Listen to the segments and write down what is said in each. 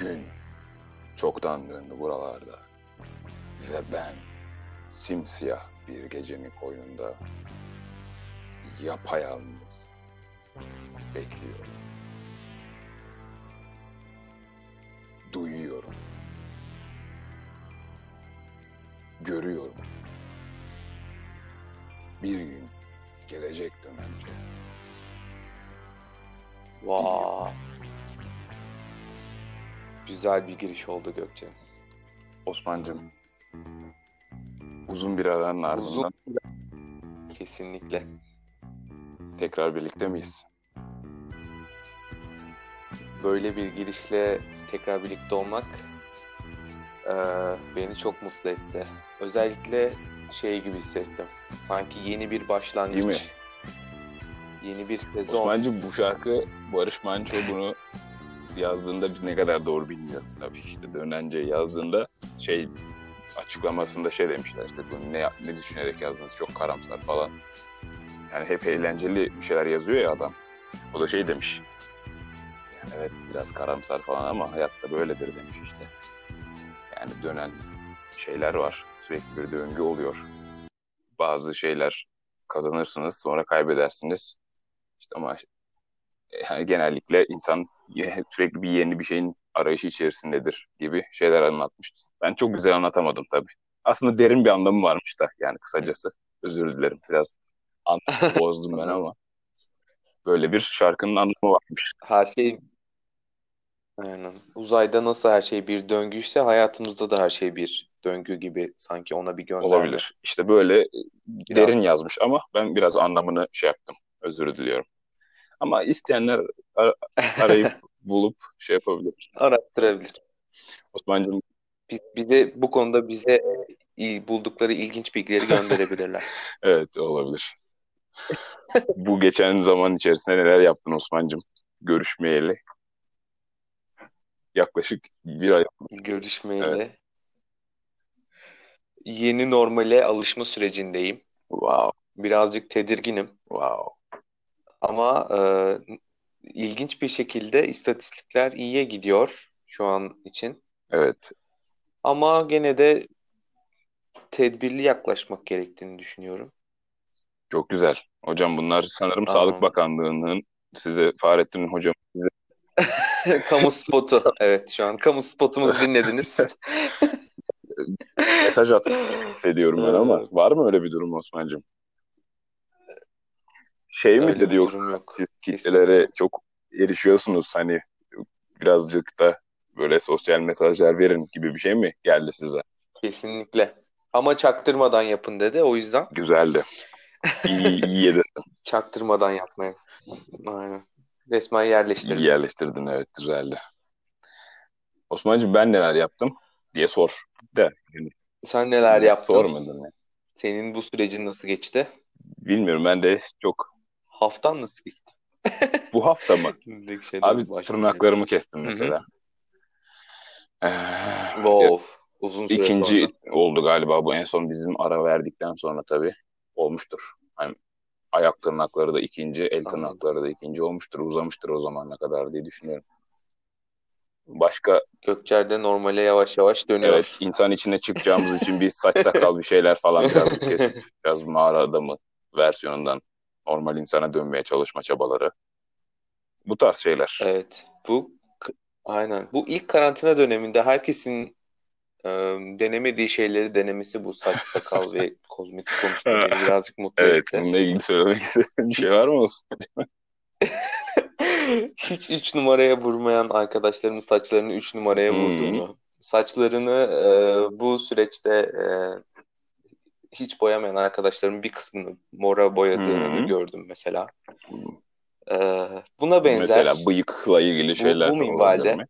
Gün çoktan döndü buralarda ve ben simsiyah bir gecenin koynunda yapayalnız bekliyorum. Duyuyorum. Görüyorum. Bir gün gelecek dönemde. Vaaay. Güzel bir giriş oldu Gökçe. Osman'cığım, uzun bir aranın ardından... Kesinlikle. Tekrar birlikte miyiz? Böyle bir girişle tekrar birlikte olmak beni çok mutlu etti. Özellikle şey gibi hissettim. Sanki yeni bir başlangıç. Değil mi? Yeni bir sezon. Osman'cığım, bu şarkı Barış Manço bunu yazdığında biz ne kadar doğru bilmiyorum. Tabii işte dönence yazdığında şey açıklamasında şey demişler işte bunu ne düşünerek yazdınız, çok karamsar falan. Yani hep eğlenceli bir şeyler yazıyor ya adam. O da şey demiş. Yani evet biraz karamsar falan ama hayatta böyledir demiş işte. Yani dönen şeyler var. Sürekli bir döngü oluyor. Bazı şeyler kazanırsınız sonra kaybedersiniz. İşte ama yani genellikle insan sürekli bir yeni bir şeyin arayışı içerisindedir gibi şeyler anlatmıştı. Ben çok güzel anlatamadım tabii. Aslında derin bir anlamı varmış da yani kısacası. Özür dilerim biraz anlamı bozdum ben ama. Böyle bir şarkının anlamı varmış. Her şey aynen. Uzayda nasıl her şey bir döngüyse hayatımızda da her şey bir döngü gibi sanki ona bir gönderme. Olabilir. İşte böyle biraz derin yazmış ama ben biraz anlamını şey yaptım. Özür diliyorum. Ama isteyenler arayıp bulup şey yapabilir. Arattırabilir. Osman'cığım. Bize bu konuda bize buldukları ilginç bilgileri gönderebilirler. Evet olabilir. Bu geçen zaman içerisinde neler yaptın Osman'cığım? Görüşmeyeli. Yaklaşık bir ay. Görüşmeyeli. Evet. Yeni normale alışma sürecindeyim. Wow. Birazcık tedirginim. Wow. Ama ilginç bir şekilde istatistikler iyiye gidiyor şu an için. Evet. Ama gene de tedbirli yaklaşmak gerektiğini düşünüyorum. Çok güzel. Hocam bunlar sanırım Sağlık Bakanlığı'nın size Fahrettin Hocam. Kamu spotu. Evet şu an kamu spotumuzu dinlediniz. Mesaj atmak hissediyorum ben ama var mı öyle bir durum Osman'cığım? Şey mi dedi yoksa siz kitlelere çok erişiyorsunuz hani birazcık da böyle sosyal mesajlar verin gibi bir şey mi geldi size? Kesinlikle. Ama çaktırmadan yapın dedi o yüzden. Güzeldi. İyi yedin. Çaktırmadan yapmaya. Aynen. Resmen yerleştirdin. İyi yerleştirdin evet güzeldi. Osman'cığım ben neler yaptım diye sor. De. Yani, sen neler yaptın? Sormadın ya. Senin bu sürecin nasıl geçti? Bilmiyorum ben de çok. Haftan nasıl geçti? Bu hafta mı? Abi tırnaklarımı kestim mesela. Wow. Uzun süre ikinci sonra. Oldu galiba bu en son bizim ara verdikten sonra tabii olmuştur. Hani ayak tırnakları da ikinci, el tırnakları da ikinci olmuştur. Uzamıştır o zamana kadar diye düşünüyorum. Başka Gökçer'de normale yavaş yavaş dönüyor. Evet, insan içine çıkacağımız için bir saç sakal bir şeyler falan biraz kesip biraz mağara adamı versiyonundan normal insana dönmeye çalışma çabaları. Bu tarz şeyler. Evet. Bu aynen. Bu ilk karantina döneminde herkesin denemediği şeyleri denemesi bu saç sakal ve kozmetik konusunda birazcık mutlu etti. Evet, bununla ilgili söylemek istediğim bir şey var mı olsun? Hiç 3 numaraya vurmayan arkadaşlarımız saçlarını 3 numaraya vurduğunu, saçlarını bu süreçte hiç boyamayan arkadaşlarımın bir kısmını mora boyadığını da gördüm mesela. Buna benzer. Mesela bıyıkla ilgili şeyler. Bu minvalde.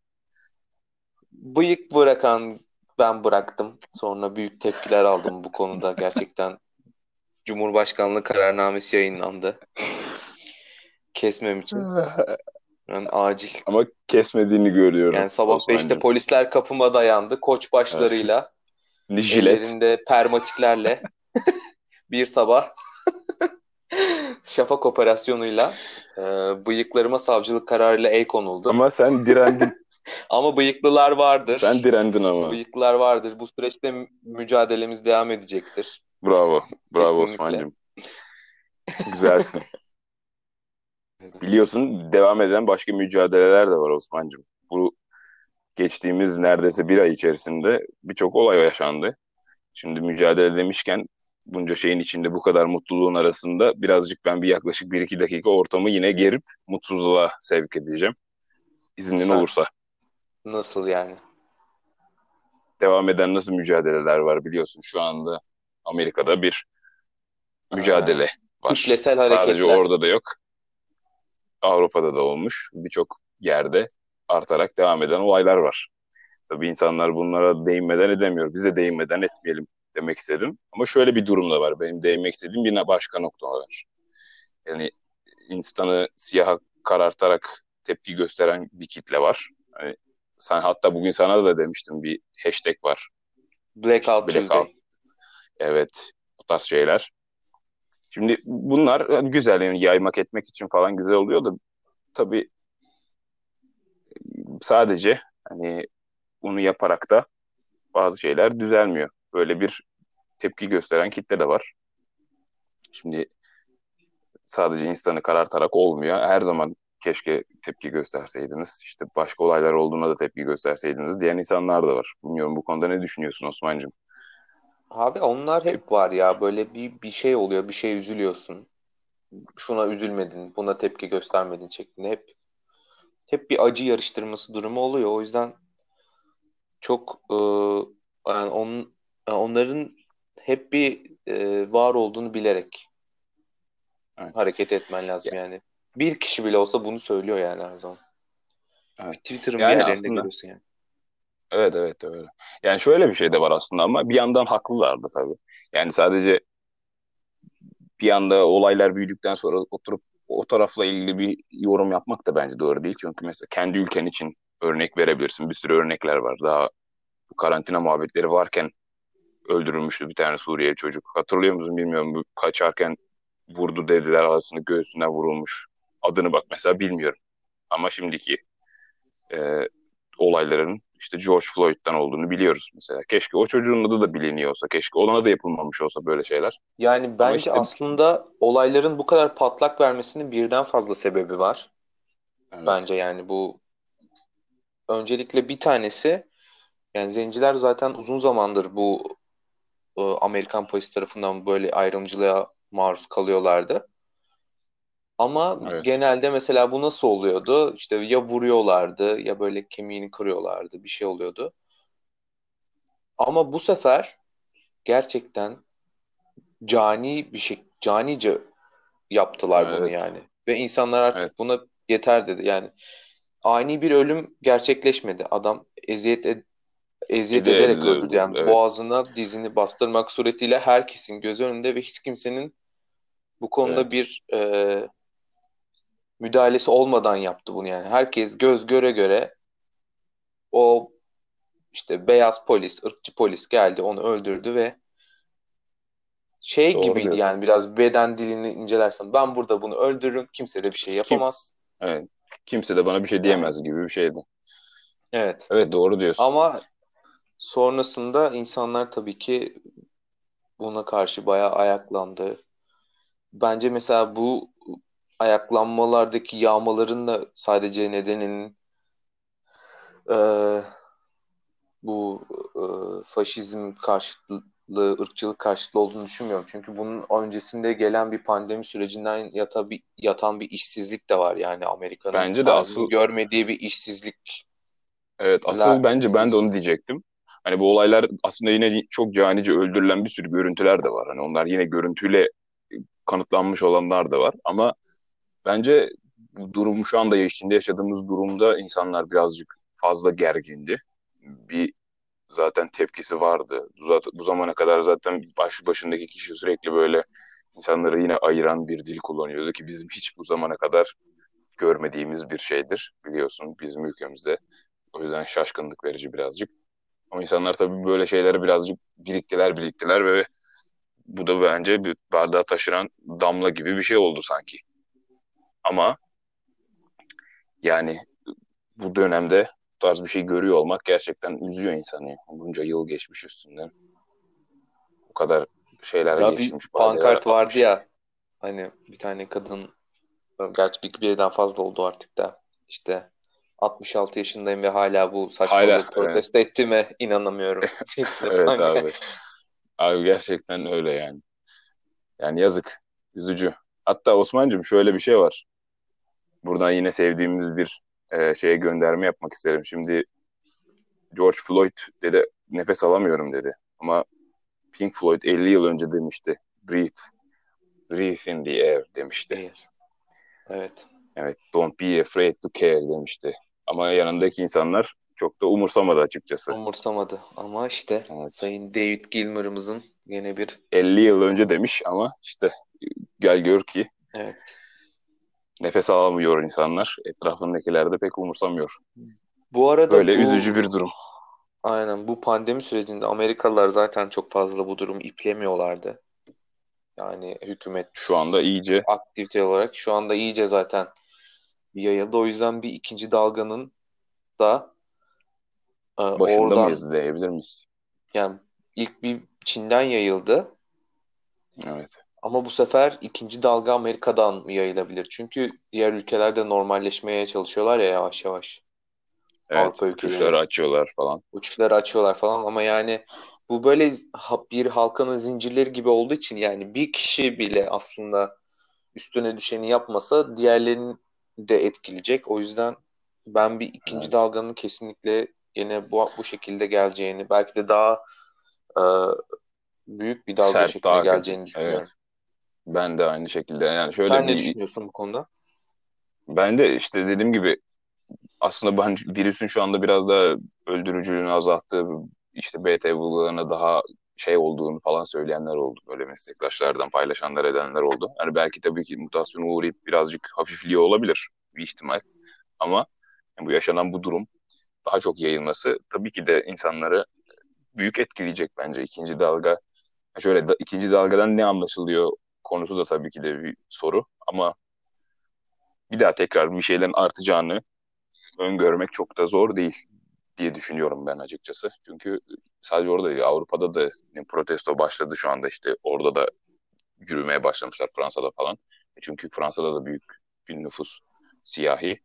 Bıyık bırakan ben bıraktım. Sonra büyük tepkiler aldım bu konuda. Gerçekten Cumhurbaşkanlığı kararnamesi yayınlandı. Kesmem için. Yani acil. Ama kesmediğini görüyorum. Yani sabah 5'te polisler kapıma dayandı. Koç başlarıyla. Evet. Ellerinde permatiklerle. Bir sabah. Şafak operasyonuyla. Bıyıklarıma savcılık kararıyla el konuldu. Ama sen direndin. Ama bıyıklılar vardır. Sen direndin ama. Bıyıklılar vardır. Bu süreçte mücadelemiz devam edecektir. Bravo. Bravo Osman'cığım. Güzelsin. Biliyorsun devam eden başka mücadeleler de var Osman'cığım. Bu geçtiğimiz neredeyse bir ay içerisinde birçok olay yaşandı. Şimdi mücadele demişken bunca şeyin içinde bu kadar mutluluğun arasında birazcık ben yaklaşık 1-2 dakika ortamı yine gerip mutsuzluğa sevk edeceğim. İznin olursa. Nasıl yani? Devam eden nasıl mücadeleler var biliyorsun şu anda Amerika'da bir mücadele var. Kitlesel hareketler. Sadece orada da yok. Avrupa'da da olmuş. Birçok yerde artarak devam eden olaylar var. Tabii insanlar bunlara değinmeden edemiyor. Bize değinmeden etmeyelim demek istedim. Ama şöyle bir durum da var. Benim değinmek istediğim bir başka nokta var. Yani insanı siyaha karartarak tepki gösteren bir kitle var. Yani sen hatta bugün sana da demiştim bir hashtag var. Blackout Tuesday. Evet. O tarz şeyler. Şimdi bunlar güzel yani yaymak etmek için falan güzel oluyor da tabii sadece hani onu yaparak da bazı şeyler düzelmiyor. Böyle bir tepki gösteren kitle de var. Şimdi sadece insanı karartarak olmuyor. Her zaman keşke tepki gösterseydiniz, işte başka olaylar olduğuna da tepki gösterseydiniz diyen insanlar da var. Bilmiyorum bu konuda ne düşünüyorsun Osman'cığım? Abi onlar hep var ya, böyle bir şey oluyor, bir şey üzülüyorsun. Şuna üzülmedin, buna tepki göstermedin şeklinde hep bir acı yarıştırması durumu oluyor. O yüzden çok yani onların hep bir var olduğunu bilerek hareket etmen lazım yani. Bir kişi bile olsa bunu söylüyor yani her zaman. Evet. Twitter'ın yani bir yerlerinde aslında görüyorsun yani. Evet evet öyle. Yani şöyle bir şey de var aslında ama bir yandan haklılar da tabii. Yani sadece bir anda olaylar büyüdükten sonra oturup o tarafla ilgili bir yorum yapmak da bence doğru değil. Çünkü mesela kendi ülken için örnek verebilirsin. Bir sürü örnekler var. Daha bu karantina muhabbetleri varken öldürülmüştü bir tane Suriyeli çocuk. Hatırlıyor musun bilmiyorum. Kaçarken vurdu dediler arasında göğsünden vurulmuş. Adını bak mesela bilmiyorum. Ama şimdiki olayların işte George Floyd'dan olduğunu biliyoruz mesela. Keşke o çocuğun adı da biliniyor olsa. Keşke ona da yapılmamış olsa böyle şeyler. Yani bence işte aslında olayların bu kadar patlak vermesinin birden fazla sebebi var. Evet. Bence yani bu öncelikle bir tanesi yani zenciler zaten uzun zamandır bu Amerikan polisi tarafından böyle ayrımcılığa maruz kalıyorlardı. Ama evet, genelde mesela bu nasıl oluyordu? İşte ya vuruyorlardı ya böyle kemiğini kırıyorlardı. Bir şey oluyordu. Ama bu sefer gerçekten canice yaptılar bunu yani. Ve insanlar artık buna yeter dedi. Yani ani bir ölüm gerçekleşmedi. Adam eziyet ederek öldürdü. Yani boğazına dizini bastırmak suretiyle herkesin göz önünde ve hiç kimsenin bu konuda bir müdahalesi olmadan yaptı bunu yani. Herkes göz göre göre o işte beyaz polis, ırkçı polis geldi, onu öldürdü ve doğru gibiydi diyorsun. Yani biraz beden dilini incelersen ben burada bunu öldürürüm, kimse de bir şey yapamaz. Evet. Kimse de bana bir şey diyemez gibi bir şeydi. Evet. Evet doğru diyorsun. Ama sonrasında insanlar tabii ki buna karşı bayağı ayaklandı. Bence mesela bu ayaklanmalardaki yağmaların da sadece nedeninin bu faşizm karşıtlığı, ırkçılık karşıtlığı olduğunu düşünmüyorum. Çünkü bunun öncesinde gelen bir pandemi sürecinden yatan bir işsizlik de var yani Amerika'nın. Bence de asıl görmediği bir işsizlik. Evet asıl bence ben de onu diyecektim. Hani bu olaylar aslında yine çok canice öldürülen bir sürü görüntüler de var. Hani onlar yine görüntüyle kanıtlanmış olanlar da var ama bence bu durum şu anda içinde yaşadığımız durumda insanlar birazcık fazla gergindi. Bir zaten tepkisi vardı. Bu zamana kadar zaten başındaki kişi sürekli böyle insanları yine ayıran bir dil kullanıyordu ki bizim hiç bu zamana kadar görmediğimiz bir şeydir. Biliyorsun bizim ülkemizde. O yüzden şaşkınlık verici birazcık. Ama insanlar tabii böyle şeyleri birazcık biriktiler ve bu da bence bir bardağı taşıran damla gibi bir şey oldu sanki. Ama yani bu dönemde bu tarz bir şey görüyor olmak gerçekten üzüyor insanı. Bunca yıl geçmiş üstünden. O kadar şeyler ya geçmiş. Bir pankart vardı ya. Hani bir tane kadın, gerçi birden fazla oldu artık da. İşte 66 yaşındayım ve hala bu saçmalığı protesto evet. ettiğime inanamıyorum. Evet abi. Abi gerçekten öyle yani. Yani yazık. Üzücü. Hatta Osman'cığım şöyle bir şey var. Buradan yine sevdiğimiz bir şeye gönderme yapmak isterim. Şimdi George Floyd dedi nefes alamıyorum dedi. Ama Pink Floyd 50 yıl önce demişti. Breathe in the air demişti. Evet. Evet. Don't be afraid to care demişti. Ama yanındaki insanlar çok da umursamadı açıkçası. Umursamadı ama işte evet. Sayın David Gilmour'ımızın yine bir... 50 yıl önce demiş ama işte gel gör ki... Evet. Nefes alamıyor insanlar. Etrafındakiler de pek umursamıyor. Bu arada böyle üzücü bir durum. Aynen. Bu pandemi sürecinde Amerikalılar zaten çok fazla bu durumu iplemiyorlardı. Yani hükümet şu anda iyice aktivite olarak şu anda iyice zaten yayıldı. O yüzden bir ikinci dalganın da başında oradan, mıyız diyebilir miyiz? Yani ilk bir Çin'den yayıldı. Evet. Ama bu sefer ikinci dalga Amerika'dan yayılabilir. Çünkü diğer ülkelerde normalleşmeye çalışıyorlar ya yavaş yavaş. Evet, uçuşları açıyorlar falan. Uçuşları açıyorlar falan ama yani bu böyle bir halkanın zincirleri gibi olduğu için yani bir kişi bile aslında üstüne düşeni yapmasa diğerlerini de etkileyecek. O yüzden ben bir ikinci evet. dalganın kesinlikle yine bu şekilde geleceğini, belki de daha büyük bir dalga sert şeklinde dalga geleceğini düşünüyorum. Evet. Ben de aynı şekilde. Yani şöyle sen ne düşünüyorsun bu konuda? Ben de işte dediğim gibi aslında virüsün şu anda biraz daha öldürücülüğünü azalttığı, işte BT bulgularına daha şey olduğunu falan söyleyenler oldu. Böyle meslektaşlardan paylaşanlar edenler oldu. Yani belki tabii ki mutasyona uğrayıp birazcık hafifliği olabilir bir ihtimal. Ama bu yaşanan bu durum daha çok yayılması tabii ki de insanları büyük etkileyecek bence ikinci dalga. Şöyle ikinci dalgadan ne anlaşılıyor konusu da tabii ki de bir soru ama bir daha tekrar bir şeylerin artacağını öngörmek çok da zor değil diye düşünüyorum ben açıkçası. Çünkü sadece orada değil, Avrupa'da da protesto başladı şu anda, işte orada da yürümeye başlamışlar Fransa'da falan. Çünkü Fransa'da da büyük bir nüfus siyahi.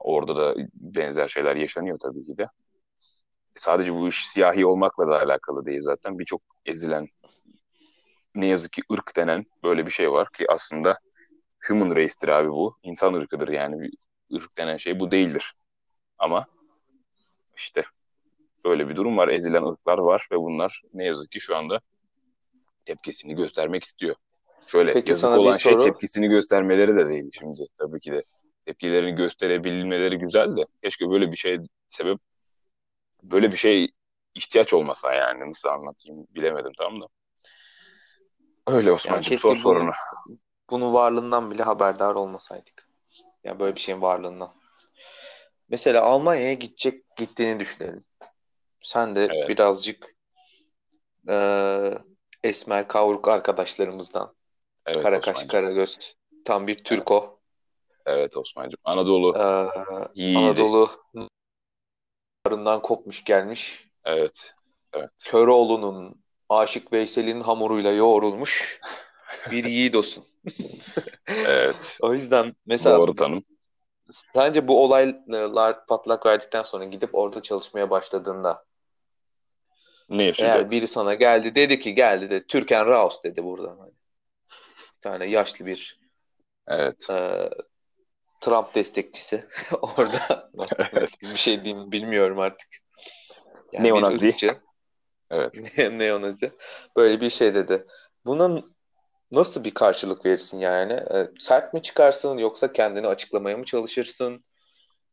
Orada da benzer şeyler yaşanıyor tabii ki de. Sadece bu iş siyahi olmakla da alakalı değil zaten. Birçok ezilen, ne yazık ki ırk denen böyle bir şey var ki aslında human race'tir abi bu. İnsan ırkıdır yani. Irk denen şey bu değildir. Ama işte böyle bir durum var. Ezilen ırklar var ve bunlar ne yazık ki şu anda tepkisini göstermek istiyor. Şöyle peki, yazık olan şey tepkisini göstermeleri de değil şimdi tabii ki de. Tepkilerini gösterebilmeleri güzel de keşke böyle bir şey sebep, böyle bir şey ihtiyaç olmasa yani, nasıl anlatayım bilemedim tam da. Öyle Osman'cığım yani son sorunu. Bunun varlığından bile haberdar olmasaydık. Yani böyle bir şeyin varlığından. Mesela Almanya'ya gittiğini düşünelim. Sen de evet. birazcık esmer kavruk arkadaşlarımızdan. Evet, kara kaş, kara göz. Tam bir Türko. Evet. Evet Osman'cığım. Anadolu'ndan kopmuş gelmiş. Evet. Evet. Köroğlu'nun, Aşık Veysel'in hamuruyla yoğrulmuş bir yiğit olsun. Evet. O yüzden mesela doğru tanım. Sence bu olaylar patlak verdikten sonra gidip orada çalışmaya başladığında ne yaşayacaksın? Eğer biri sana geldi de Türkan Raus dedi buradan. Hani. Bir tane yaşlı bir evet. Trump destekçisi orada bir şey diyeyim bilmiyorum artık. Yani neonazi. Evet. Neonazi. Böyle bir şey dedi. Bunun nasıl bir karşılık verirsin yani? Sert mi çıkarsın yoksa kendini açıklamaya mı çalışırsın?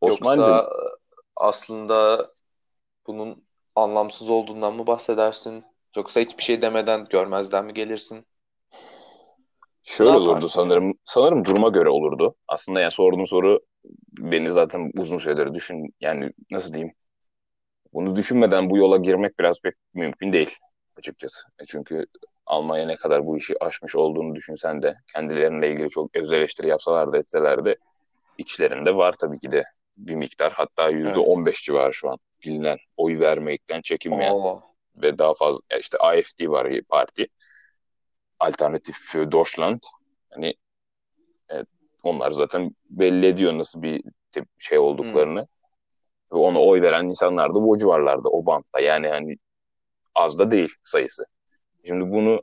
Osman'cığım. Yoksa aslında bunun anlamsız olduğundan mı bahsedersin? Yoksa hiçbir şey demeden görmezden mi gelirsin? Şöyle olurdu sanırım. Sanırım duruma göre olurdu. Aslında yani sorduğun soru beni zaten uzun süredir yani nasıl diyeyim? Bunu düşünmeden bu yola girmek biraz pek mümkün değil açıkçası. Çünkü Almanya ne kadar bu işi aşmış olduğunu düşünsen de kendilerine ilgili çok öz eleştiri yapsalar da etseler de içlerinde var tabii ki de bir miktar. Hatta %15 civarı şu an bilinen, oy vermekten çekinmeyen ve daha fazla işte AfD var, parti Alternative für Deutschland. Hani evet, onlar zaten belli ediyor nasıl bir şey olduklarını. Ve ona oy veren insanlar da bu civarlarda, o bantta. Yani hani az da değil sayısı. Şimdi bunu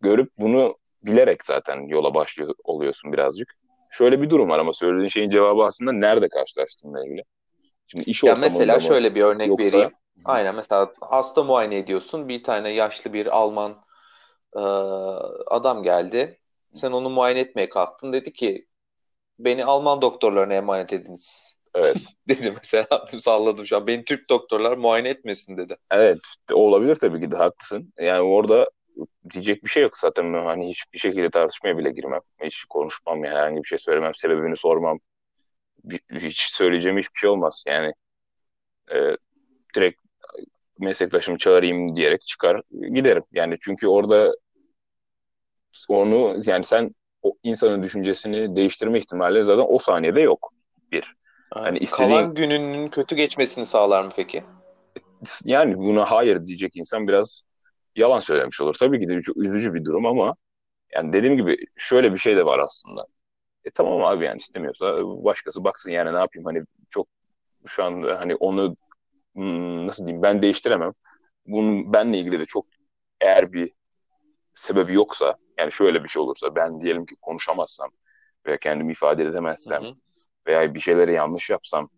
görüp bunu bilerek zaten yola başlıyor oluyorsun birazcık. Şöyle bir durum var ama söylediğin şeyin cevabı aslında nerede karşılaştığınla ilgili. Şimdi iş ortamında mesela şöyle bir örnek vereyim. Aynen, mesela hasta muayene ediyorsun. Bir tane yaşlı bir Alman adam geldi. Sen onu muayene etmeye kalktın. Dedi ki beni Alman doktorlarına emanet ediniz. Evet. Dedi mesela, attım salladım şu an. Beni Türk doktorlar muayene etmesin dedi. Evet, olabilir tabii ki de, haklısın. Yani orada diyecek bir şey yok zaten. Hani hiçbir şekilde tartışmaya bile girmem. Hiç konuşmam yani, herhangi bir şey söylemem. Sebebini sormam. Hiç söyleyeceğim hiçbir şey olmaz. Yani direkt meslektaşımı çağırayım diyerek çıkar giderim. Yani çünkü orada onu, yani sen o insanın düşüncesini değiştirme ihtimali zaten o saniyede yok. Bir. Yani istediğin... Kalan gününün kötü geçmesini sağlar mı peki? Yani buna hayır diyecek insan biraz yalan söylemiş olur. Tabii ki de çok üzücü bir durum ama yani dediğim gibi şöyle bir şey de var aslında. Tamam abi, yani istemiyorsa başkası baksın, yani ne yapayım, hani çok şu an hani onu nasıl diyeyim, ben değiştiremem. Bunun benle ilgili de çok, eğer bir sebebi yoksa, yani şöyle bir şey olursa, ben diyelim ki konuşamazsam ve kendimi ifade edemezsem veya bir şeyleri yanlış yapsam,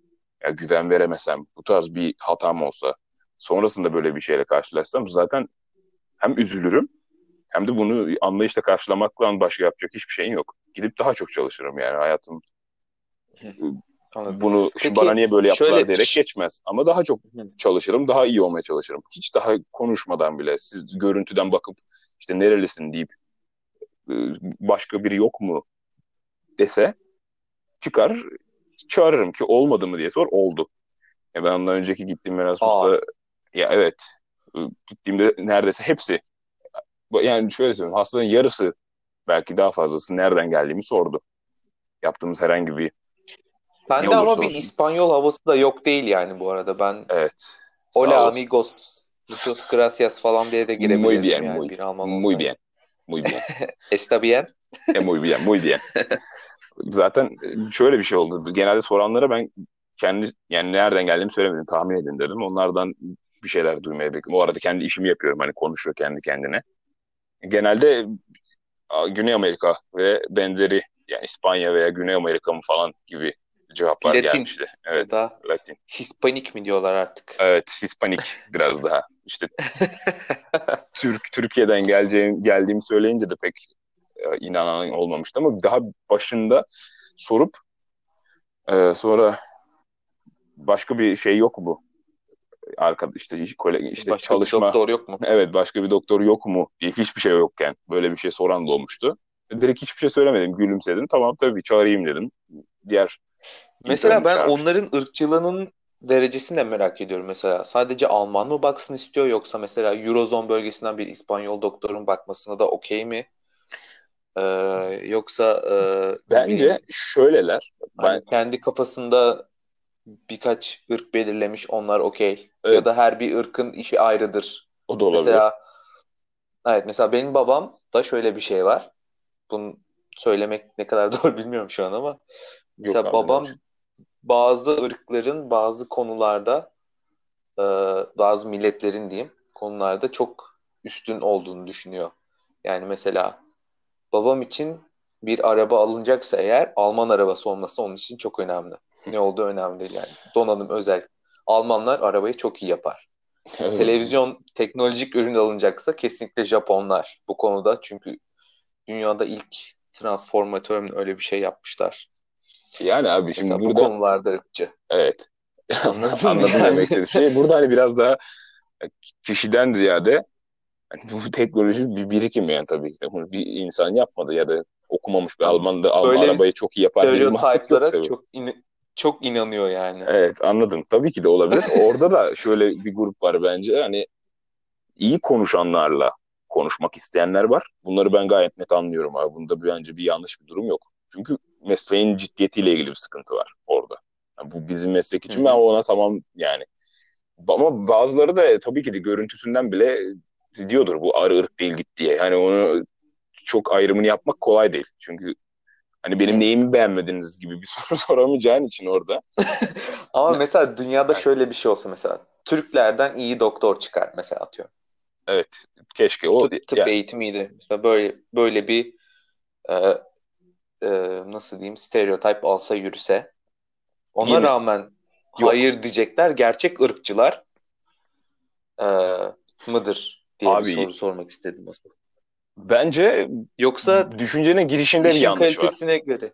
ya güven veremesem, bu tarz bir hatam olsa, sonrasında böyle bir şeyle karşılaşsam zaten hem üzülürüm hem de bunu anlayışla karşılamakla başka yapacak hiçbir şeyin yok. Gidip daha çok çalışırım yani hayatım. Bunu peki, bana niye böyle yaptılar şöyle... diyerek geçmez. Ama daha çok çalışırım, daha iyi olmaya çalışırım. Hiç daha konuşmadan bile, siz görüntüden bakıp işte nerelisin deyip başka biri yok mu dese, çıkar çağırırım ki olmadı mı diye sor, oldu. Ya ben ondan önceki gittiğim Erasmus'a, ya evet, gittiğimde neredeyse hepsi, yani şöyle söyleyeyim, hastanın yarısı, belki daha fazlası nereden geldiğimi sordu. Yaptığımız herhangi bir... Bende ama bir İspanyol havası da yok değil yani bu arada. Ben hola amigos, muchos gracias falan diye de girebilirim. Muy bien, yani. Muy bien. Muy bien. Está bien? Muy bien, muy bien. Zaten şöyle bir şey oldu. Genelde soranlara ben kendi, yani nereden geldiğimi söylemedim, tahmin edin dedim. Onlardan bir şeyler duymaya bekledim. O arada kendi işimi yapıyorum, hani konuşuyor kendi kendine. Genelde Güney Amerika ve benzeri, yani İspanya veya Güney Amerika mı falan gibi cevaplar gelmişti. Evet, Latin. Hispanik mi diyorlar artık? Evet, Hispanik biraz daha. İşte Türkiye'den geldiğimi söyleyince de pek inanan olmamıştı ama daha başında sorup sonra başka bir şey yok mu? Arkadaş işte başka çalışma, doktor yok mu? Evet, başka bir doktor yok mu diye, hiçbir şey yokken böyle bir şey soran da olmuştu. Direkt hiçbir şey söylemedim, gülümsedim. Tamam, tabii çağırayım dedim. Diğer mesela ben onların ırkçılığının derecesini de merak ediyorum mesela. Sadece Alman mı baksın istiyor, yoksa mesela Eurozone bölgesinden bir İspanyol doktorun bakmasına da okey mi? Yoksa bence şöyleler. Yani kendi kafasında birkaç ırk belirlemiş, onlar okey. Evet. Ya da her bir ırkın işi ayrıdır. O da olabilir. Mesela benim babam da şöyle bir şey var. Bunu söylemek ne kadar doğru bilmiyorum şu an ama. Mesela babam bazı ırkların bazı konularda, bazı milletlerin diyeyim konularda çok üstün olduğunu düşünüyor. Yani mesela babam için bir araba alınacaksa eğer, Alman arabası olması onun için çok önemli. Ne olduğu önemli değil yani. Donanım özel. Almanlar arabayı çok iyi yapar. Evet. Televizyon, teknolojik ürün alınacaksa kesinlikle Japonlar bu konuda. Çünkü dünyada ilk transformatör mü öyle bir şey yapmışlar. Yani abi şimdi mesela burada... bu konularda ırkçı. Evet. Anladım yani. Demek istediğim şey. Burada hani biraz daha kişiden ziyade hani bu teknoloji bir birikim yani tabii ki de. Bunu bir insan yapmadı ya da okumamış bir Alman da arabayı çok iyi yapar diye bir mantık yok tabii. Çok inanıyor yani. Evet, anladım. Tabii ki de olabilir. Orada da şöyle bir grup var bence. Hani iyi konuşanlarla konuşmak isteyenler var. Bunları ben gayet net anlıyorum abi. Bunda bence bir yanlış bir durum yok. Çünkü mesleğin ciddiyetiyle ilgili bir sıkıntı var orada. Yani bu bizim meslek için ben ona tamam yani. Ama bazıları da tabii ki de görüntüsünden bile diyordur bu arı ırk değil git diye. Yani onu çok ayrımını yapmak kolay değil. Çünkü hani benim neyimi beğenmediniz gibi bir soru soramayacağın için orada. Ama mesela dünyada şöyle bir şey olsa mesela. Türklerden iyi doktor çıkar mesela atıyor. Evet. Keşke o. Tıp yani. Eğitimiydi. Mesela böyle bir nasıl diyeyim stereotip alsa yürüse. Ona yine rağmen yok, hayır diyecekler. Gerçek ırkçılar mıdır diye abi, bir soru sormak istedim aslında. Bence yoksa düşüncenin girişinde bir yanlış var. İşin kalitesine göre.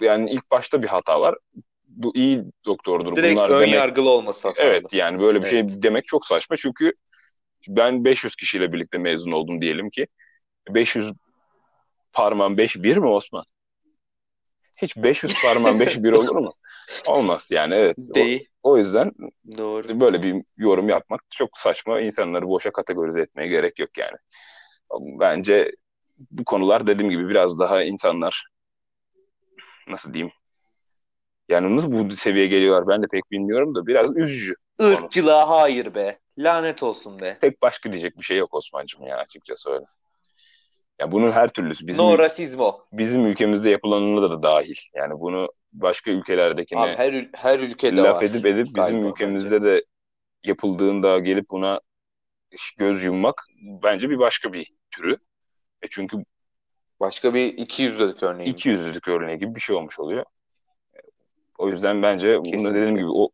Yani ilk başta bir hata var. Bu iyi doktordur. Direkt bunlar ön yargılı olması hatalı. Evet yani böyle bir şey demek çok saçma çünkü ben 500 kişiyle birlikte mezun oldum diyelim ki. 500 parmağım 5-1 mi Osman? Hiç 500 parmağım 5-1 olur mu? Olmaz yani evet. Değil. O yüzden doğru. Böyle bir yorum yapmak çok saçma. İnsanları boşa kategorize etmeye gerek yok yani. Bence bu konular dediğim gibi biraz daha insanlar nasıl diyeyim? Yani nasıl bu seviyeye geliyorlar ben de pek bilmiyorum da biraz üzücü. Irkçılığa konu. Hayır be. Lanet olsun be. Tek başka diyecek bir şey yok Osman'cığım ya açıkçası öyle. Yani bunun her türlüsü. Bizim, no rasizmo. Bizim ülkemizde yapılanına da dahil. Yani bunu başka ülkelerdekine abi her ülkede laf var. edip bizim galiba ülkemizde bence de yapıldığında gelip buna göz yummak bence bir başka bir türü. Çünkü başka bir 200'lük örneği. 200'lük örneği gibi bir şey olmuş oluyor. O yüzden bence bunda dediğim gibi o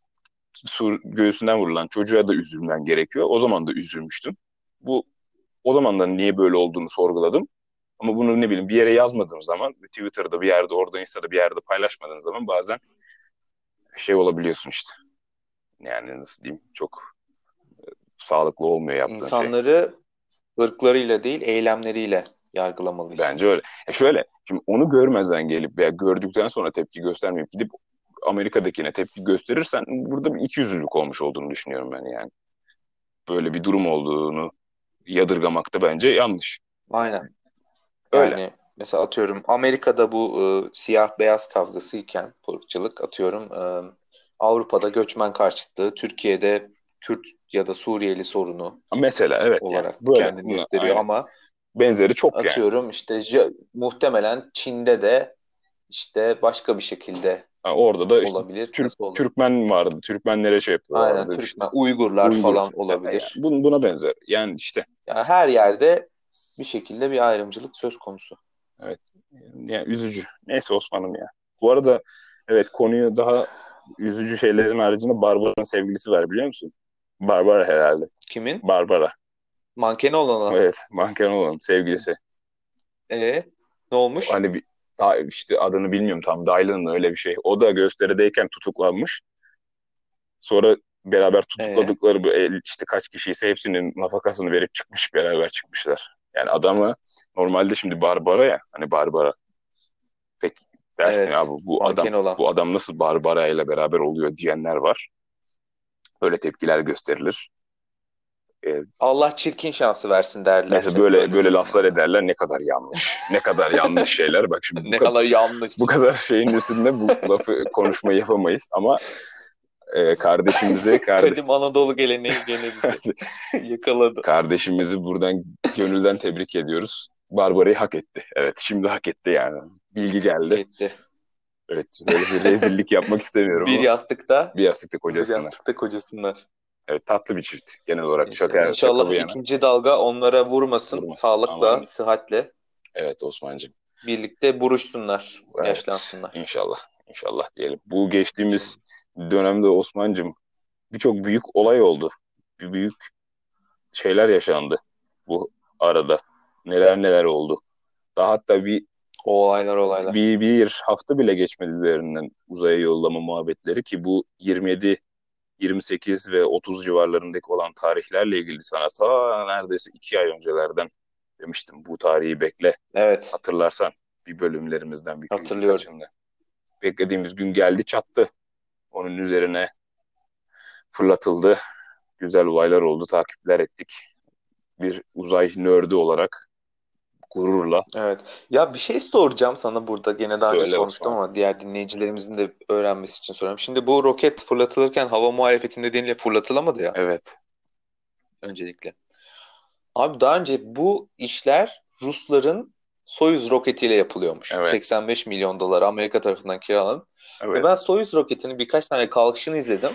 göğsünden vurulan çocuğa da üzülmen gerekiyor. O zaman da üzülmüştüm. Bu o zaman da niye böyle olduğunu sorguladım. Ama bunu ne bileyim bir yere yazmadığım zaman Twitter'da bir yerde orada Insta'da bir yerde paylaşmadığın zaman bazen şey olabiliyorsun işte. Yani nasıl diyeyim çok sağlıklı olmuyor yaptığın İnsanları şey. İnsanları ırklarıyla değil eylemleriyle yargılamalıyız. Bence öyle. Şöyle şimdi onu görmezden gelip veya gördükten sonra tepki göstermeyip gidip Amerika'dakine tepki gösterirsen burada bir ikiyüzlülük olmuş olduğunu düşünüyorum ben yani. Böyle bir durum olduğunu yadırgamak da bence yanlış. Aynen. Öyle. Yani mesela atıyorum Amerika'da bu siyah beyaz kavgası iken ırkçılık atıyorum Avrupa'da göçmen karşıtlığı, Türkiye'de Kürt ya da Suriyeli sorunu mesela evet olarak yani, kendini gösteriyor aynen. Ama benzeri çok atıyorum yani. İşte muhtemelen Çin'de de işte başka bir şekilde orada da işte olabilir. Türkmen vardı. Türkmenlere şey yapıyorlar. Aynen Türkmen. İşte. Uygurlar falan olabilir. Yani, buna benzer. Yani işte. Yani her yerde bir şekilde bir ayrımcılık söz konusu. Evet. Yani üzücü. Neyse Osman'ım ya. Bu arada evet konuyu daha üzücü şeylerin haricinde Barbara'nın sevgilisi var biliyor musun? Barbara herhalde. Kimin? Barbara. Mankeni olan. Evet. Mankeni olan sevgilisi. Ne olmuş? Hani bir işte adını bilmiyorum tam Dylan'ın öyle bir şey. O da gösterideyken tutuklanmış. Sonra beraber tutukladıkları işte kaç kişiyse hepsinin nafakasını verip çıkmış beraber çıkmışlar. Yani adamla normalde şimdi Barbara ya hani Barbara. Peki dersin abi bu adam nasıl Barbara ile beraber oluyor diyenler var. Böyle tepkiler gösterilir. Allah çirkin şansı versin derler. Mesela böyle laflar ederler ne kadar yanlış. Ne kadar yanlış şeyler. Bak şimdi ne kadar yanlış. Bu kadar şeyin üstünde bu lafı konuşmayı yapamayız ama kardeşimizi Kadim Anadolu geleneği gene bizi yakaladı. Kardeşimizi buradan gönülden tebrik ediyoruz. Barbara'yı hak etti. Evet şimdi hak etti yani. Bilgi geldi. Hak etti. Evet böyle bir rezillik yapmak istemiyorum. Bir yastıkta kocasınlar. Bir yastıkta kocasınlar. Evet tatlı bir çift genel olarak. İnşallah ikinci dalga onlara vurmasın. Sağlıkla, aman. Sıhhatle. Evet Osman'cığım. Birlikte buruşsunlar, yaşlansınlar. İnşallah diyelim. Bu geçtiğimiz dönemde Osman'cığım birçok büyük olay oldu. Büyük şeyler yaşandı bu arada. Neler oldu. Daha hatta bir olaylar. Bir hafta bile geçmedi üzerinden uzaya yollama muhabbetleri ki bu 27 28 ve 30 civarlarındaki olan tarihlerle ilgili sana neredeyse 2 ay öncelerden demiştim. Bu tarihi bekle. Evet. Hatırlarsan bir bölümlerimizden bir hatırlıyorum. Beklediğimiz gün geldi çattı. Onun üzerine fırlatıldı. Güzel olaylar oldu. Takipler ettik. Bir uzay nördü olarak gururla. Evet. Ya bir şey soracağım sana burada. Gene daha önce sormuştum ama diğer dinleyicilerimizin de öğrenmesi için soruyorum. Şimdi bu roket fırlatılırken hava muhalefeti nedeniyle fırlatılamadı ya. Evet. Öncelikle. Abi daha önce bu işler Rusların Soyuz roketiyle yapılıyormuş. Evet. 85 milyon dolar Amerika tarafından kiralanan. Evet. Ve ben Soyuz roketinin birkaç tane kalkışını izledim.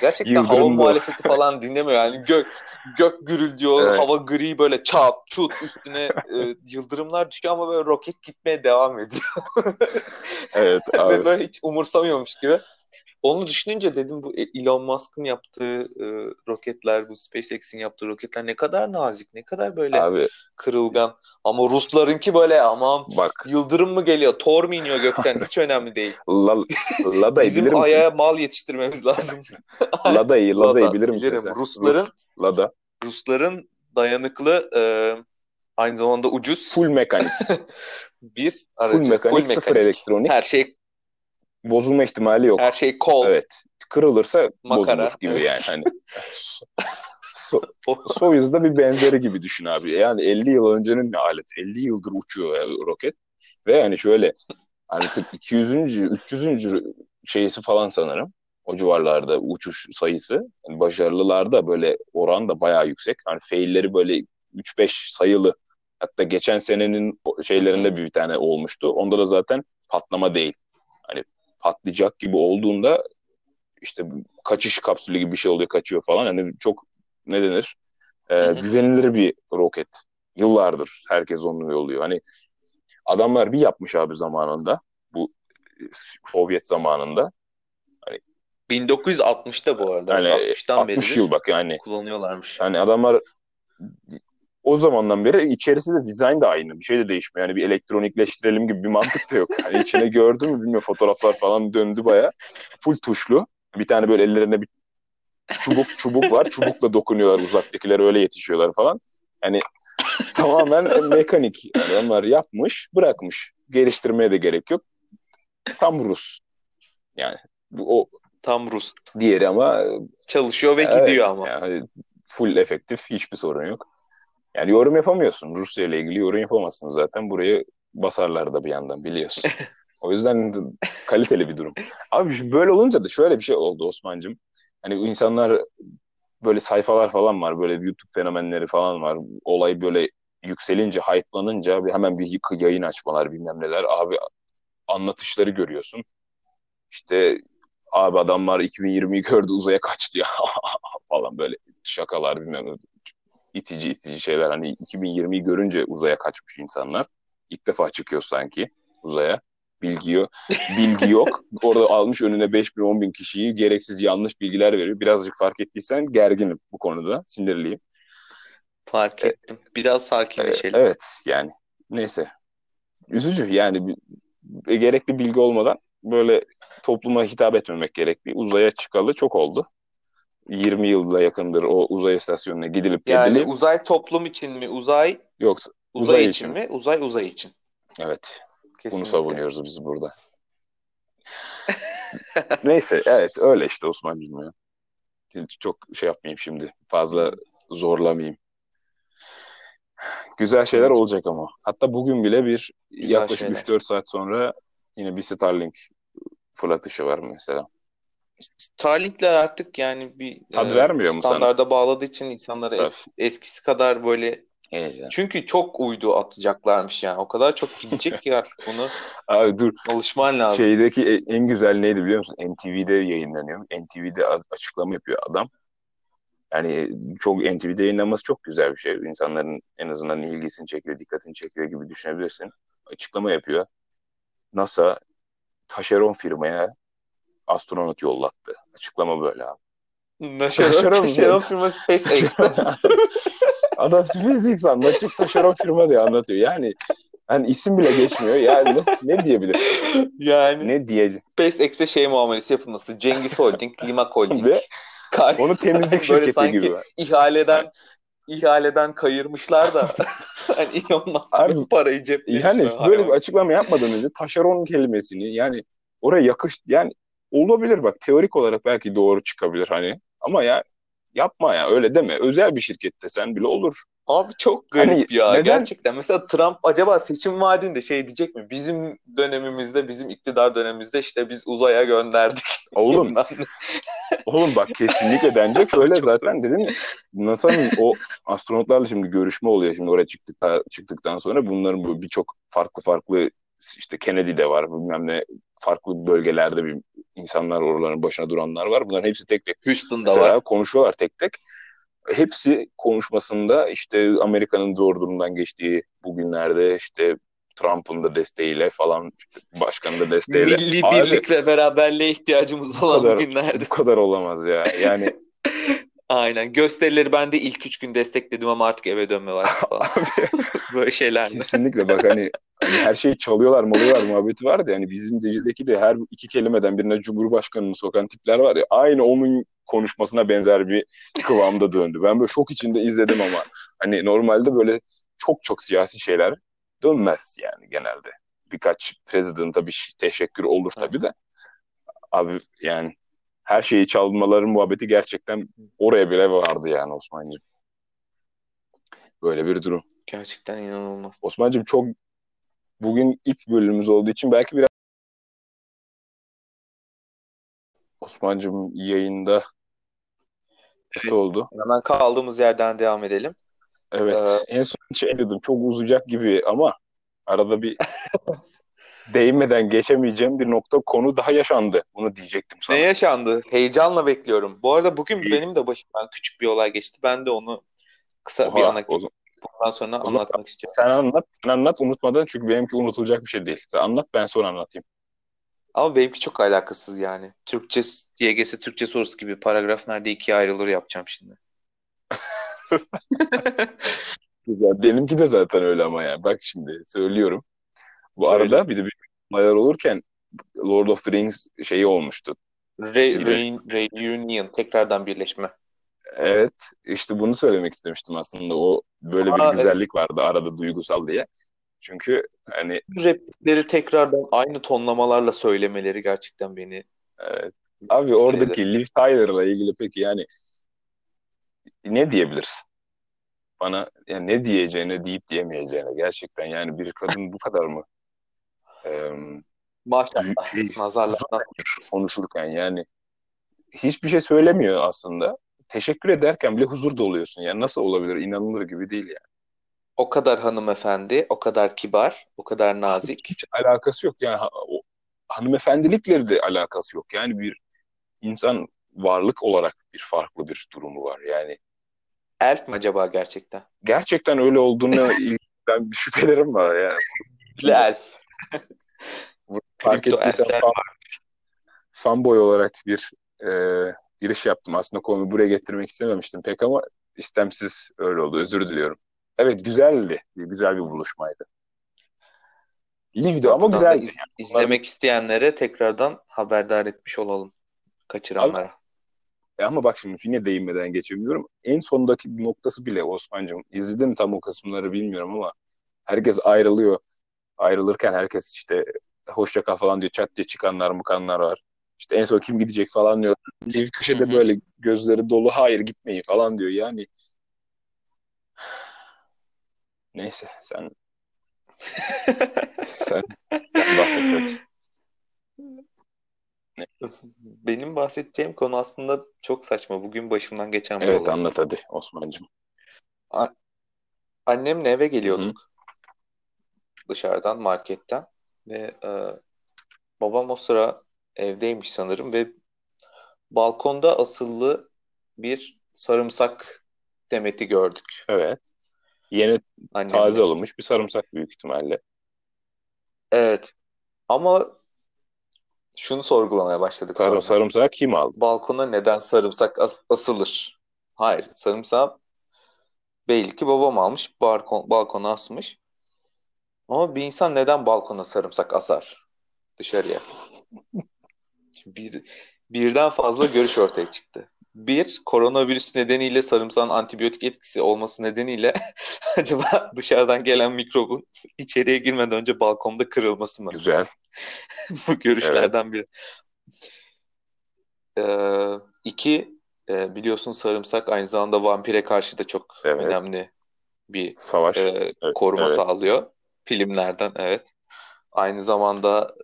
Gerçekten hava muhalefeti falan dinlemiyor. Yani gök gürülüyor, evet. Hava gri böyle çat çut üstüne yıldırımlar düşüyor ama böyle roket gitmeye devam ediyor. Evet abi. Ve böyle hiç umursamıyormuş gibi. Onu düşününce dedim bu Elon Musk'ın yaptığı roketler, bu SpaceX'in yaptığı roketler ne kadar nazik, ne kadar böyle abi, kırılgan. Ama Ruslarınki böyle aman bak, yıldırım mı geliyor, tor mu iniyor gökten hiç önemli değil. Lada'yı bilir misin? Bizim aya mal yetiştirmemiz lazım. Lada'yı bilir misin? Rusların dayanıklı, aynı zamanda ucuz. Full mekanik. Bir aracı. Full mekanik, sıfır elektronik. Her şey. Bozulma ihtimali yok. Her şey kol. Evet. Kırılırsa makara. Bozulur gibi yani. Hani. Soyuz'da bir benzeri gibi düşün abi. Yani 50 yıl öncenin bir alet. 50 yıldır uçuyor yani roket. Ve hani şöyle artık 200. 300. şeysi falan sanırım. O civarlarda uçuş sayısı. Yani başarılılarda böyle oran da bayağı yüksek. Hani failleri böyle 3-5 sayılı. Hatta geçen senenin şeylerinde bir tane olmuştu. Onda da zaten patlama değil. Hani patlayacak gibi olduğunda işte kaçış kapsülü gibi bir şey oluyor, kaçıyor falan. Hani çok ne denir? Güvenilir bir roket. Yıllardır herkes onu yolluyor. Hani adamlar bir yapmış abi zamanında. Bu Sovyet zamanında. Hani 1960'ta bu arada. Hani 60'tan beri 60 yıl bak yani kullanıyorlarmış. Hani adamlar o zamandan beri içerisi de dizayn da aynı. Bir şey de değişmiyor. Yani bir elektronikleştirelim gibi bir mantık da yok. Yani içine gördün mü bilmiyorum. Fotoğraflar falan döndü bayağı. Full tuşlu. Bir tane böyle ellerine bir çubuk var. Çubukla dokunuyorlar uzaktakiler. Öyle yetişiyorlar falan. Yani tamamen mekanik. Yani onlar yapmış, bırakmış. Geliştirmeye de gerek yok. Tam Rus. Yani bu o tam Rus. Diğeri ama çalışıyor ve evet, gidiyor ama. Yani full efektif. Hiçbir sorun yok. Yani yorum yapamıyorsun. Rusya ile ilgili yorum yapamazsın zaten. Burayı basarlar da bir yandan biliyorsun. O yüzden kaliteli bir durum. Abi böyle olunca da şöyle bir şey oldu Osman'cığım. Hani insanlar böyle sayfalar falan var. Böyle YouTube fenomenleri falan var. Olay böyle yükselince, hype'lanınca hemen bir yayın açmalar bilmem neler. Abi anlatışları görüyorsun. İşte abi adamlar 2020'yi gördü uzaya kaçtı ya falan böyle şakalar bilmem ne. itici şeyler. Hani 2020'yi görünce uzaya kaçmış insanlar. İlk defa çıkıyor sanki uzaya. Bilgi yok. Orada almış önüne 5.000-10.000 kişiyi gereksiz yanlış bilgiler veriyor. Birazcık fark ettiysen gerginim bu konuda. Sinirliyim. Fark ettim. Biraz sakinleşelim. Evet yani. Neyse. Üzücü yani. Gerekli bilgi olmadan böyle topluma hitap etmemek gerekli. Uzaya çıkalı çok oldu. 20 yıla yakındır o uzay istasyonuna gidilip yani uzay toplum için mi? Uzay yoksa uzay için mi? Uzay için. Evet. Kesinlikle. Bunu savunuyoruz biz burada. Neyse evet öyle işte Osman bilmiyor. Çok şey yapmayayım şimdi. Fazla zorlamayayım. Güzel şeyler olacak ama. Hatta bugün bile bir güzel yaklaşık şeyler. 3-4 saat sonra yine bir Starlink fırlatışı var mesela. Starlink'ler artık yani bir standarda bağladığı için insanlara eskisi kadar böyle evet. Çünkü çok uydu atacaklarmış yani o kadar çok gidecek ki artık bunu abi dur alışman lazım. Şeydeki en güzel neydi biliyor musun? NTV'de yayınlanıyor. NTV'de açıklama yapıyor adam. Yani çok NTV'de yayınlanması çok güzel bir şey. İnsanların en azından ilgisini çekiyor, dikkatini çekiyor gibi düşünebilirsin. Açıklama yapıyor. NASA taşeron firmaya astronot yollattı. Açıklama böyle abi. Taşeron firma SpaceX. Adam SpaceX anlatacak taşeron firma diye anlatıyor. Yani hani isim bile geçmiyor. Yani nasıl, ne diyebilir? Yani ne diyecek? SpaceX'e şey muamelesi yapılması. Cengiz Holding, Lima Holding. Onu temizlik şirketi gibi. Böyle sanki ihaleden kayırmışlar da hani inanılmaz parayı ceplemiş. Yani böyle bir açıklama yapmadan önce taşeron kelimesini yani oraya yakış yani olabilir bak teorik olarak belki doğru çıkabilir hani ama ya Yapma ya, öyle deme. Özel bir şirkette sen bile olur. Abi çok garip hani, ya. Neden? Gerçekten mesela Trump acaba seçim vaadinde şey diyecek mi? Bizim dönemimizde, bizim iktidar dönemimizde işte biz uzaya gönderdik. Oğlum oğlum bak kesinlikle bence şöyle zaten dedim ya. NASA'nın o astronotlarla şimdi görüşme oluyor. Şimdi oraya çıktıktan sonra bunların birçok farklı işte Kennedy'de var, bilmem ne, farklı bölgelerde bir insanlar, oraların başına duranlar var. Bunların hepsi tek tek. Houston'da mesela var. Konuşuyorlar tek tek. Hepsi konuşmasında işte Amerika'nın zor durumdan geçtiği bugünlerde işte Trump'ın da desteğiyle falan, başkanın da desteğiyle. Milli birlik ve beraberliğe ihtiyacımız olan bugünlerde. Bu kadar olamaz ya. Yani aynen. Gösterileri ben de ilk 3 gün destekledim ama artık eve dönme vakti falan. Böyle şeyler. Kesinlikle bak hani her şeyi çalıyorlar muhabbeti vardı. Yani bizim de bizdeki de her 2 kelimeden birine Cumhurbaşkanı'nı sokan tipler var ya. Aynı onun konuşmasına benzer bir kıvamda döndü. Ben böyle şok içinde izledim ama hani normalde böyle çok çok siyasi şeyler dönmez yani genelde. Birkaç president'a bir teşekkür olur tabii de. Abi yani her şeyi çalmaların muhabbeti gerçekten oraya bile vardı yani Osman'cığım. Böyle bir durum. Gerçekten inanılmaz. Osman'cığım çok bugün ilk bölümümüz olduğu için belki biraz Osman'cığım yayında evet, oldu. Hemen kaldığımız yerden devam edelim. Evet. En son şey dedim, çok uzayacak gibi ama arada bir değinmeden geçemeyeceğim bir nokta, konu daha yaşandı. Bunu diyecektim sana. Ne yaşandı? Heyecanla bekliyorum. Bu arada bugün benim de başımdan küçük bir olay geçti. Ben de onu kısa bir anekdot bundan sonra anlatmak istiyorum. Sen anlat unutmadan, çünkü benimki unutulacak bir şey değil. Sen anlat, ben sonra anlatayım. Ama benimki çok alakasız yani. Türkçe, YGS Türkçe sorusu gibi paragraf nerede ikiye ayrılır yapacağım şimdi. Güzel. Benimki de zaten öyle ama ya. Bak şimdi söylüyorum. Bu arada bir de bir olaylar olurken Lord of the Rings şeyi olmuştu. Reunion, tekrardan birleşme. Evet, işte bunu söylemek istemiştim aslında. O böyle bir güzellik vardı arada, duygusal diye. Çünkü hani replikleri tekrardan aynı tonlamalarla söylemeleri gerçekten beni. Evet. Abi oradaki Liv Tyler'la ilgili peki yani ne diyebilirsin? Bana yani ne diyeceğine, deyip diyemeyeceğine gerçekten yani bir kadın bu kadar mı? Maşallah nazarlardan konuşurken yani hiçbir şey söylemiyor aslında. Teşekkür ederken bile huzur doluyorsun. Yani nasıl olabilir? İnanılır gibi değil yani. O kadar hanımefendi, o kadar kibar, o kadar nazik. Hiç alakası yok. Yani hanımefendilikleri de alakası yok. Yani bir insan varlık olarak bir farklı bir durumu var. Yani elf mi acaba gerçekten? Gerçekten öyle olduğunu ben bir şüphelerim var yani. Elf. Fark ettiysen fanboy olarak bir giriş yaptım. Aslında konuyu buraya getirmek istememiştim pek ama istemsiz öyle oldu. Özür diliyorum. Evet, güzeldi. Güzel bir buluşmaydı. Livdi ama güzeldi. İzlemek isteyenlere tekrardan haberdar etmiş olalım. Kaçıranlara. Ama bak şimdi yine değinmeden geçemiyorum. En sondaki noktası bile Osman'cığım. İzledim tam o kısımları bilmiyorum ama herkes ayrılıyor. Ayrılırken herkes işte hoşça kal falan diyor. Çat diye çıkanlar mukanlar var. İşte en son kim gidecek falan diyor. Liv köşede böyle gözleri dolu, hayır gitmeyin falan diyor. Yani neyse sen bahset. Benim bahsedeceğim konu aslında çok saçma. Bugün başımdan geçen bir olay. Evet, anlat hadi Osman'cığım. Annemle eve geliyorduk. Dışarıdan, marketten. Ve babam o sıra evdeymiş sanırım ve balkonda asıllı bir sarımsak demeti gördük. Evet. Yeni taze olmuş bir sarımsak büyük ihtimalle. Evet. Ama şunu sorgulamaya başladık sonra. Sarımsağı kim aldı? Balkona neden sarımsak asılır? Hayır, sarımsağı belki babam almış, balkona asmış. Ama bir insan neden balkona sarımsak asar dışarıya? Birden fazla görüş ortaya çıktı. Bir, koronavirüs nedeniyle sarımsağın antibiyotik etkisi olması nedeniyle acaba dışarıdan gelen mikrobun içeriye girmeden önce balkonda kırılması mı? Güzel. Bu görüşlerden biri. İki, biliyorsun sarımsak aynı zamanda vampire karşı da çok önemli bir savaş koruma sağlıyor. Filmlerden Aynı zamanda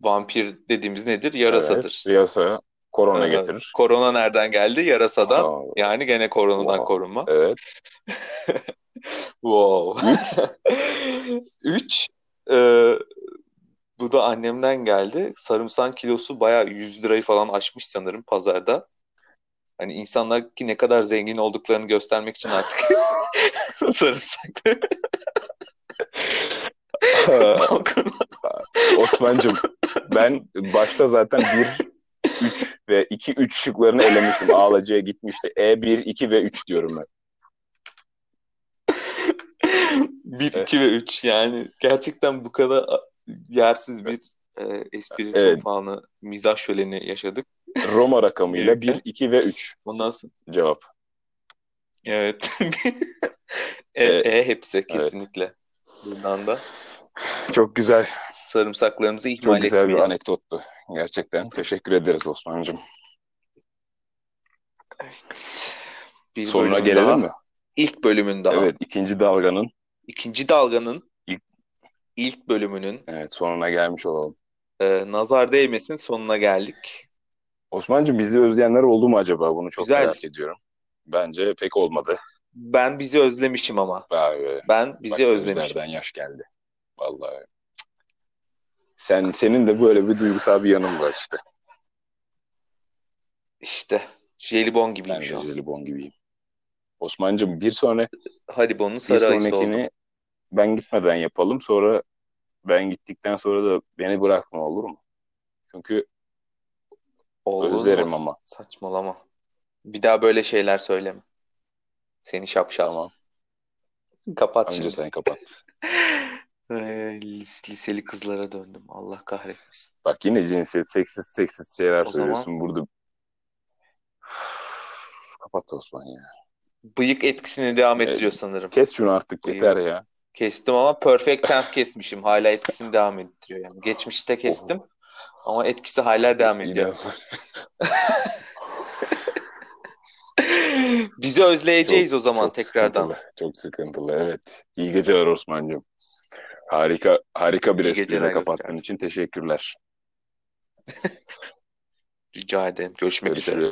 vampir dediğimiz nedir? Yarasadır. Evet, yarasa. Korona getirir. Korona nereden geldi? Yarasadan. Yani gene koronadan korunma. Evet. Wow. 3. Bu da annemden geldi. Sarımsak kilosu bayağı 100 lirayı falan aşmış sanırım pazarda. Hani insanlar ki ne kadar zengin olduklarını göstermek için artık sarımsakları. Osman'cığım, ben başta zaten 1-3 ve 2-3 şıklarını elemiştim. Ağlacıya gitmişti. E1, 2 ve 3 diyorum ben. 1, 2 ve 3 yani. Gerçekten bu kadar yersiz bir espri tufanı, mizah şöleni yaşadık. Roma rakamıyla 1, 2 ve 3. Ondan sonra cevap. Evet. Hepsi kesinlikle. Bundan da. Çok güzel. Sarımsaklarımızı ihmal etmeyelim. Çok güzel bir anekdottu. Gerçekten. Teşekkür ederiz Osman'cığım. Evet. Bir sonuna gelelim daha. Mi? İlk bölümün daha. Evet. İkinci dalganın. İlk bölümünün. Evet. Sonuna gelmiş olalım. Nazar değmesin sonuna geldik. Osman'cığım, bizi özleyenler oldu mu acaba? Bunu çok merak ediyorum. Bence pek olmadı. Ben bizi özlemişim ama. Ben bizi özlemişim. Nereden yaş geldi. Vallahi. Senin de böyle bir duygusal bir yanın var işte. İşte jelibon gibiyim ben şu an. Jelibon gibiyim. Osman'cığım, bir sonraki Haribon'un sarı ayısı oldu. Ben gitmeden yapalım. Sonra ben gittikten sonra da beni bırakma, olur mu? Çünkü olur, özlerim olur. Ama. Saçmalama. Bir daha böyle şeyler söyleme. Seni şapşal. Tamam. Kapat önce şimdi. Önce sen kapat. Liseli kızlara döndüm. Allah kahretmesin. Bak yine cinsiyet, seksist şeyler o söylüyorsun zaman... burada. Kapat Osman ya. Bıyık etkisini devam ettiriyor sanırım. Kes şunu artık. Bıyık. Yeter ya. Kestim ama perfect tense kesmişim. Hala etkisini devam ettiriyor yani. Geçmişte kestim ama etkisi hala devam ediyor. Bizi özleyeceğiz çok, o zaman çok tekrardan. Çok sıkıntılı evet. İyi geceler Osman'cığım. Harika bir espriyle kapattığın için teşekkürler. Rica ederim. Görüşmek üzere.